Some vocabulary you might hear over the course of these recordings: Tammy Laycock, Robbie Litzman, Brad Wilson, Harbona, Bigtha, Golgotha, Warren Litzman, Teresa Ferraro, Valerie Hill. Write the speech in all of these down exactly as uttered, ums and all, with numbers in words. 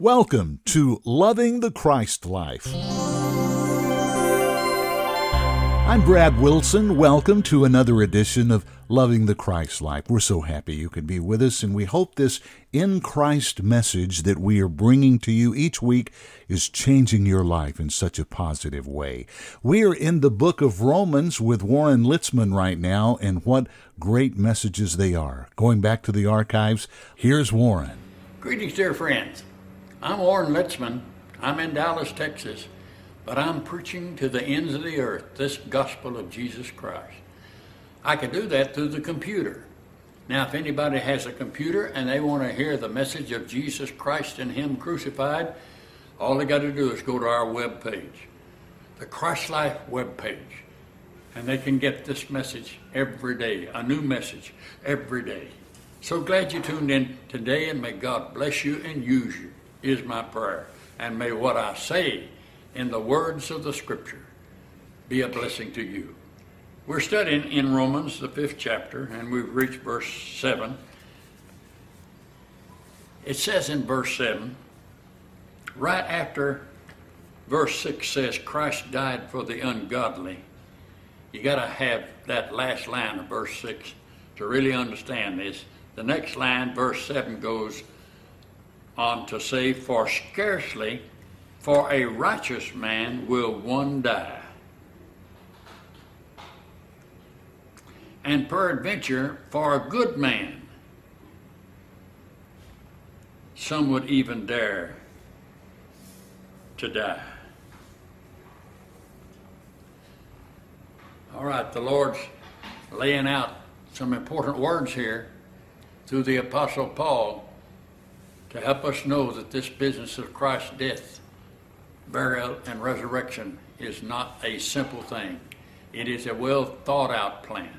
Welcome to Loving the Christ Life. I'm Brad Wilson. Welcome to another edition of Loving the Christ Life. We're so happy you could be with us, and we hope this in Christ message that we are bringing to you each week is changing your life in such a positive way. We are in the book of Romans with Warren Litzman right now, and what great messages they are. Going back to the archives, here's Warren. Greetings, dear friends. I'm Warren Litzman. I'm in Dallas, Texas, but I'm preaching to the ends of the earth this gospel of Jesus Christ. I could do that through the computer. Now, if anybody has a computer and they want to hear the message of Jesus Christ and Him crucified, all they got to do is go to our webpage, the Christ-Life webpage, and they can get this message every day, a new message every day. So glad you tuned in today, and may God bless you and use you. Is my prayer, and may what I say in the words of the Scripture be a blessing to you. We're studying in Romans, the fifth chapter, and we've reached verse seven. It says in verse seven, right after verse six says, Christ died for the ungodly. You got to have that last line of verse six to really understand this. The next line, verse seven, goes on to say, for scarcely for a righteous man will one die, and peradventure for a good man some would even dare to die. All right, the Lord's laying out some important words here through the Apostle Paul to help us know that this business of Christ's death, burial, and resurrection is not a simple thing. It is a well thought out plan.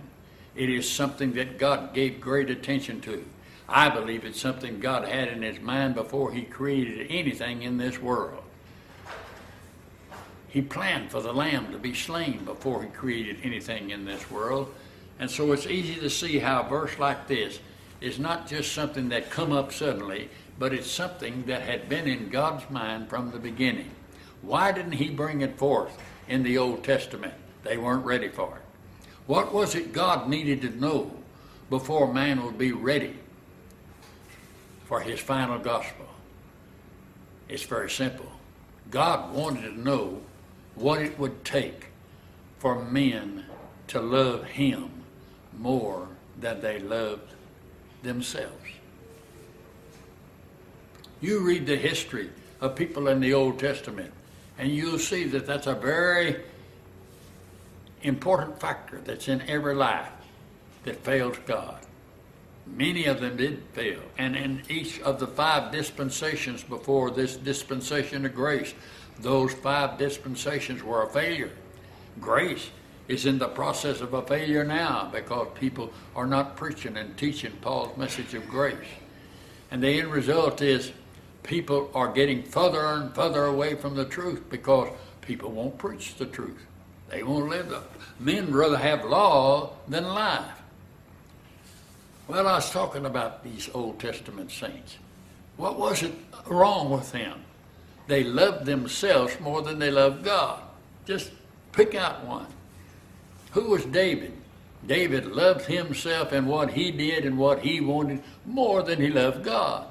It is something that God gave great attention to. I believe it's something God had in His mind before He created anything in this world. He planned for the Lamb to be slain before He created anything in this world. And so it's easy to see how a verse like this is not just something that come up suddenly, but it's something that had been in God's mind from the beginning. Why didn't He bring it forth in the Old Testament? They weren't ready for it. What was it God needed to know before man would be ready for His final gospel? It's very simple. God wanted to know what it would take for men to love Him more than they loved themselves. You read the history of people in the Old Testament, and you'll see that that's a very important factor that's in every life that fails God. Many of them did fail. And in each of the five dispensations before this dispensation of grace, those five dispensations were a failure. Grace is in the process of a failure now because people are not preaching and teaching Paul's message of grace. And the end result is people are getting further and further away from the truth because people won't preach the truth. They won't live the men rather have law than life. Well, I was talking about these Old Testament saints. What was it wrong with them? They loved themselves more than they loved God. Just pick out one. Who was David? David loved himself and what he did and what he wanted more than he loved God.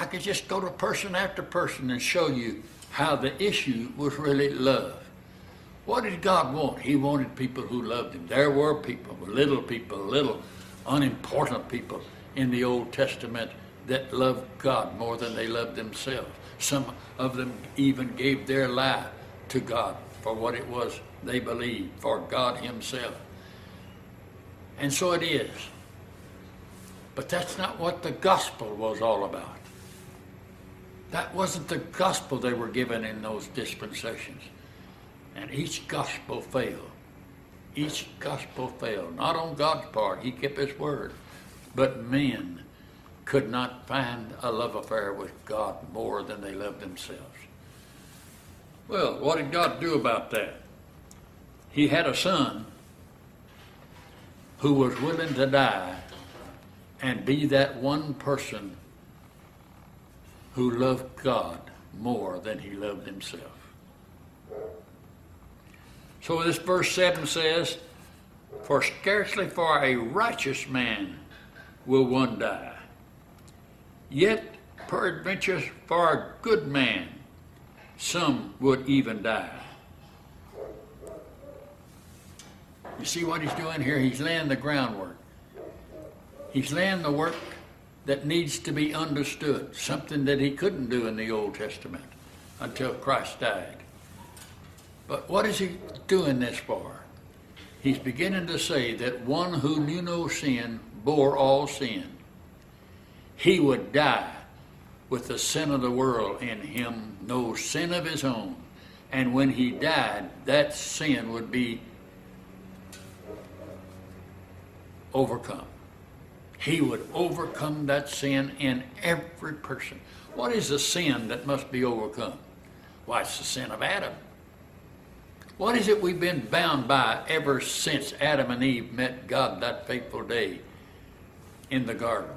I could just go to person after person and show you how the issue was really love. What did God want? He wanted people who loved Him. There were people, little people, little unimportant people in the Old Testament that loved God more than they loved themselves. Some of them even gave their life to God for what it was they believed, for God Himself. And so it is. But that's not what the gospel was all about. That wasn't the gospel they were given in those dispensations. And each gospel failed. Each gospel failed. Not on God's part. He kept His word. But men could not find a love affair with God more than they loved themselves. Well, what did God do about that? He had a son who was willing to die and be that one person who loved God more than he loved himself. So this verse seven says, for scarcely for a righteous man will one die, yet peradventure for a good man some would even die. You see what he's doing here? He's laying the groundwork. He's laying the work that needs to be understood, something that he couldn't do in the Old Testament until Christ died. But what is he doing this for? He's beginning to say that one who knew no sin bore all sin. He would die with the sin of the world in him, no sin of his own. And when he died, that sin would be overcome. He would overcome that sin in every person. What is the sin that must be overcome? Why, it's the sin of Adam. What is it we've been bound by ever since Adam and Eve met God that fateful day in the garden?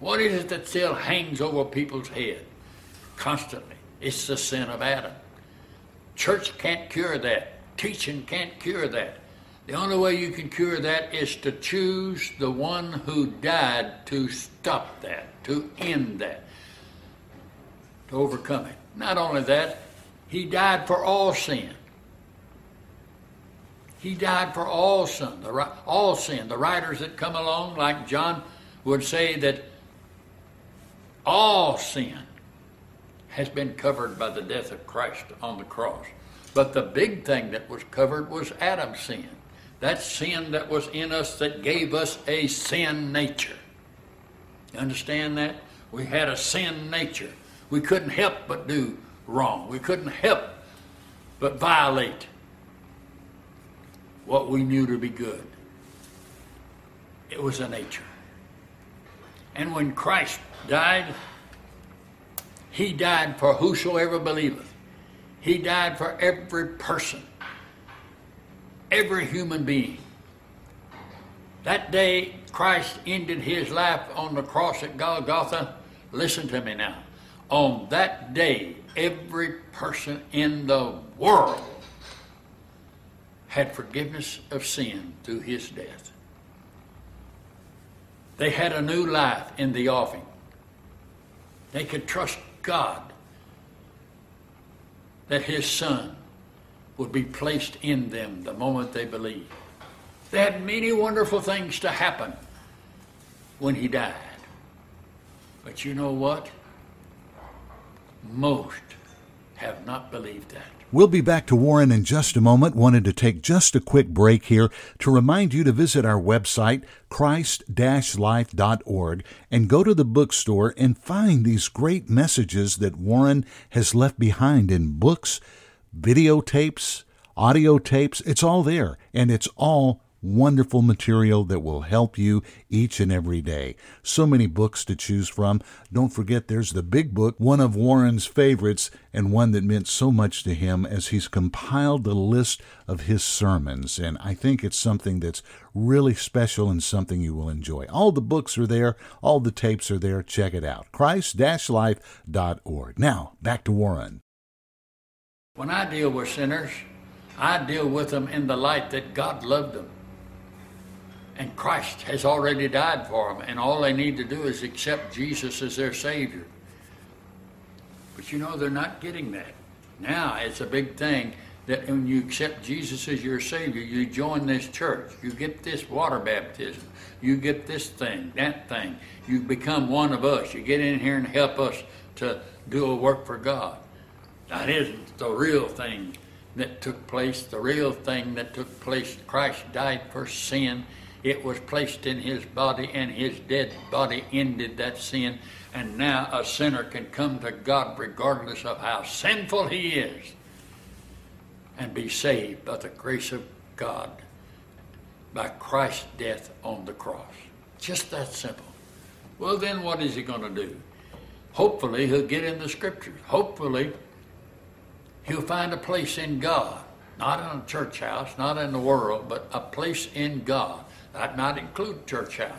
What is it that still hangs over people's head constantly? It's the sin of Adam. Church can't cure that. Teaching can't cure that. The only way you can cure that is to choose the one who died to stop that, to end that, to overcome it. Not only that, he died for all sin. He died for all sin. The, all sin. The writers that come along, like John, would say that all sin has been covered by the death of Christ on the cross. But the big thing that was covered was Adam's sin. That sin that was in us that gave us a sin nature. You understand that? We had a sin nature. We couldn't help but do wrong. We couldn't help but violate what we knew to be good. It was a nature. And when Christ died, he died for whosoever believeth. He died for every person. Every human being. That day Christ ended his life on the cross at Golgotha. Listen to me now. On that day, every person in the world had forgiveness of sin through his death. They had a new life in the offering. They could trust God that his Son would be placed in them the moment they believed. They had many wonderful things to happen when he died. But you know what? Most have not believed that. We'll be back to Warren in just a moment. Wanted to take just a quick break here to remind you to visit our website, Christ Life dot org, and go to the bookstore and find these great messages that Warren has left behind in books, videotapes, audio tapes. It's all there, and it's all wonderful material that will help you each and every day. So many books to choose from. Don't forget there's the big book, one of Warren's favorites, and one that meant so much to him as he's compiled the list of his sermons. And I think it's something that's really special and something you will enjoy. All the books are there. All the tapes are there. Check it out. Christ Life dot org. Now, back to Warren. When I deal with sinners, I deal with them in the light that God loved them. And Christ has already died for them, and all they need to do is accept Jesus as their Savior. But you know, they're not getting that. Now, it's a big thing that when you accept Jesus as your Savior, you join this church, you get this water baptism, you get this thing, that thing. You become one of us. You get in here and help us to do a work for God. That isn't the real thing that took place. The real thing that took place, Christ died for sin. It was placed in his body, and his dead body ended that sin. And now a sinner can come to God regardless of how sinful he is and be saved by the grace of God, by Christ's death on the cross. Just that simple. Well, then what is he going to do? Hopefully he'll get in the scriptures. Hopefully he'll find a place in God, not in a church house, not in the world, but a place in God. I'd not include church house,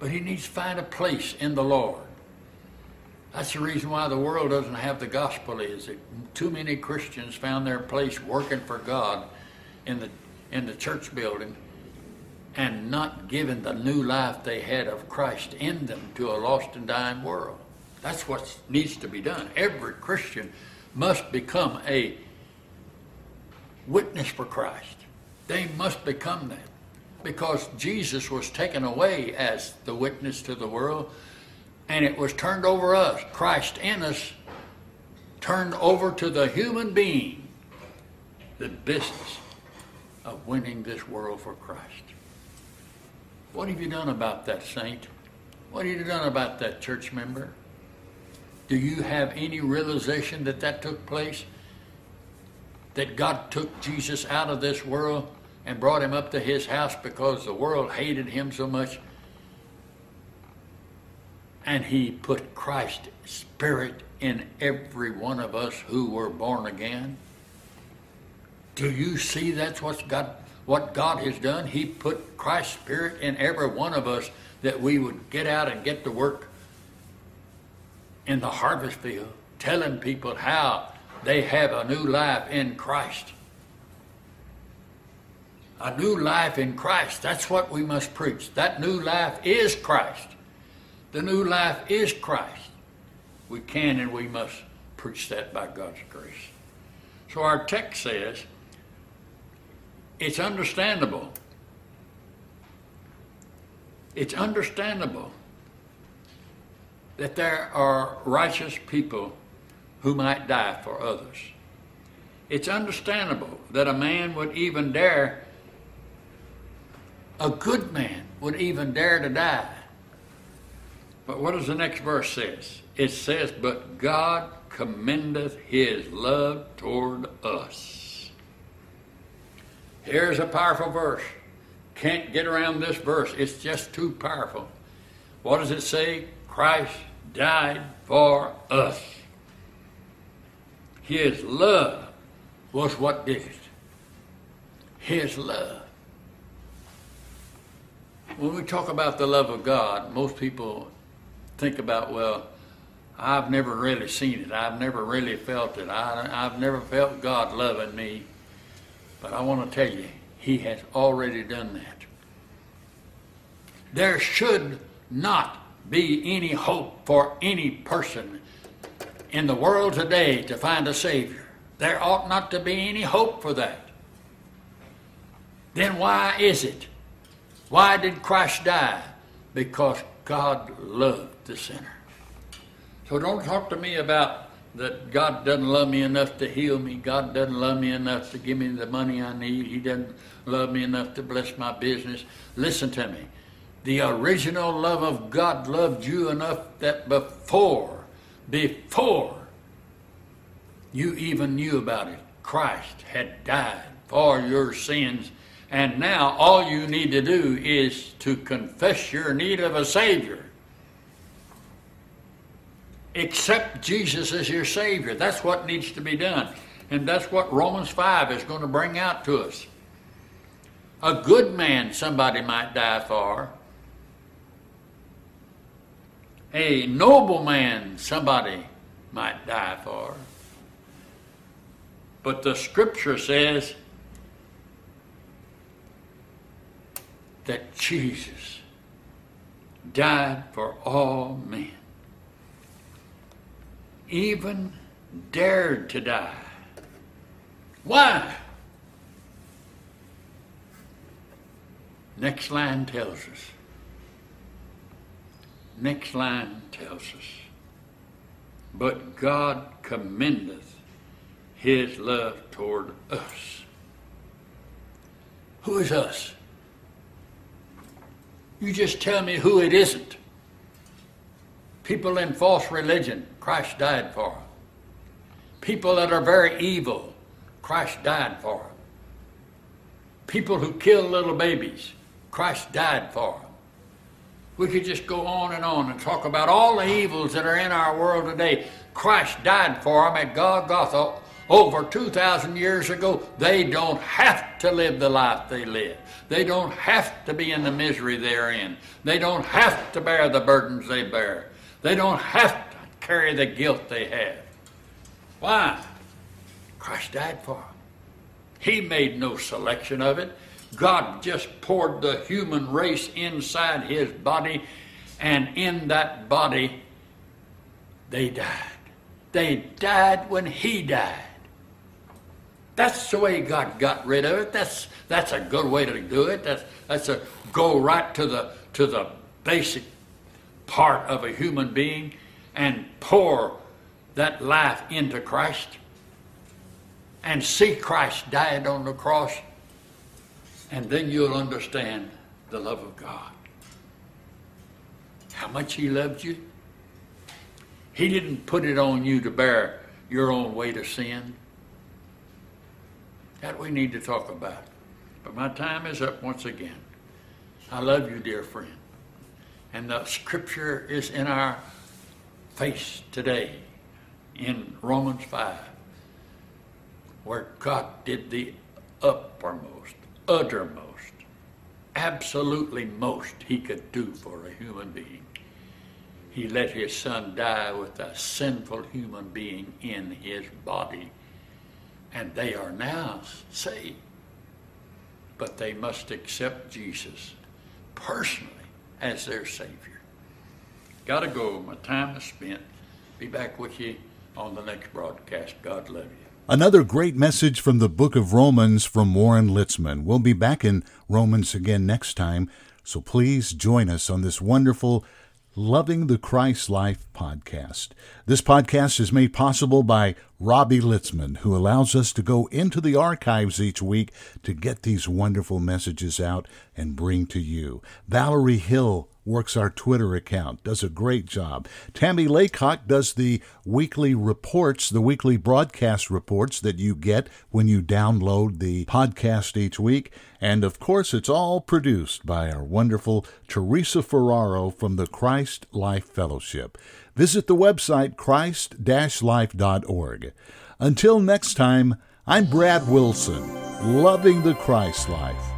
but he needs to find a place in the Lord, That's the reason why the world doesn't have the gospel, is that too many Christians found their place working for God in the, in the church building and not giving the new life they had of Christ in them to a lost and dying world. That's what needs to be done. Every Christian must become a witness for Christ. They must become that. Because Jesus was taken away as the witness to the world, and it was turned over us. Christ in us turned over to the human being the business of winning this world for Christ. What have you done about that, saint? What have you done about that, church member? Do you have any realization that that took place? That God took Jesus out of this world and brought him up to his house because the world hated him so much. And he put Christ's spirit in every one of us who were born again. Do you see that's what's God, what God has done? He put Christ's spirit in every one of us that we would get out and get to work in the harvest field, telling people how they have a new life in Christ. A new life in Christ. That's what we must preach. That new life is Christ. The new life is Christ. We can and we must preach that by God's grace. So our text says, it's understandable. It's understandable that there are righteous people who might die for others. It's understandable that a man would even dare A good man would even dare to die. But what does the next verse say? It says, but God commendeth his love toward us. Here's a powerful verse. Can't get around this verse. It's just too powerful. What does it say? Christ died for us. His love was what did it. His love. When we talk about the love of God, most people think about, well, I've never really seen it. I've never really felt it. I, I've never felt God loving me. But I want to tell you, he has already done that. There should not be any hope for any person in the world today to find a Savior. There ought not to be any hope for that. Then why is it? Why did Christ die? Because God loved the sinner. So don't talk to me about that God doesn't love me enough to heal me. God doesn't love me enough to give me the money I need. He doesn't love me enough to bless my business. Listen to me. The original love of God loved you enough that before, before you even knew about it, Christ had died for your sins. And now all you need to do is to confess your need of a Savior. Accept Jesus as your Savior. That's what needs to be done. And that's what Romans five is going to bring out to us. A good man somebody might die for. A noble man somebody might die for. But the Scripture says that Jesus died for all men, even dared to die. Why? Next line tells us. Next line tells us. But God commendeth his love toward us. Who is us? You just tell me who it isn't. People in false religion, Christ died for them. People that are very evil, Christ died for them. People who kill little babies, Christ died for them. We could just go on and on and talk about all the evils that are in our world today. Christ died for them at Golgotha over two thousand years ago. They don't have to live the life they live. They don't have to be in the misery they're in. They don't have to bear the burdens they bear. They don't have to carry the guilt they have. Why? Christ died for them. He made no selection of it. God just poured the human race inside his body, and in that body they died. They died when he died. That's the way God got rid of it. That's, that's a good way to do it. That's, that's a go right to the, to the basic part of a human being and pour that life into Christ and see Christ died on the cross, and then you'll understand the love of God. How much he loved you. He didn't put it on you to bear your own weight of sin. That we need to talk about. But my time is up once again. I love you, dear friend. And the scripture is in our face today in Romans five, where God did the uppermost, uttermost, absolutely most he could do for a human being. He let his son die with a sinful human being in his body, and they are now saved. But they must accept Jesus personally as their Savior. Gotta go. My time is spent. Be back with you on the next broadcast. God love you. Another great message from the book of Romans from Warren Litzman. We'll be back in Romans again next time, so please join us on this wonderful Loving the Christ Life podcast. This podcast is made possible by Robbie Litzman, who allows us to go into the archives each week to get these wonderful messages out and bring to you. Valerie Hill works our Twitter account, does a great job. Tammy Laycock does the weekly reports, the weekly broadcast reports that you get when you download the podcast each week. And, of course, it's all produced by our wonderful Teresa Ferraro from the Christ Life Fellowship. Visit the website Christ Life dot org. Until next time, I'm Brad Wilson, loving the Christ Life.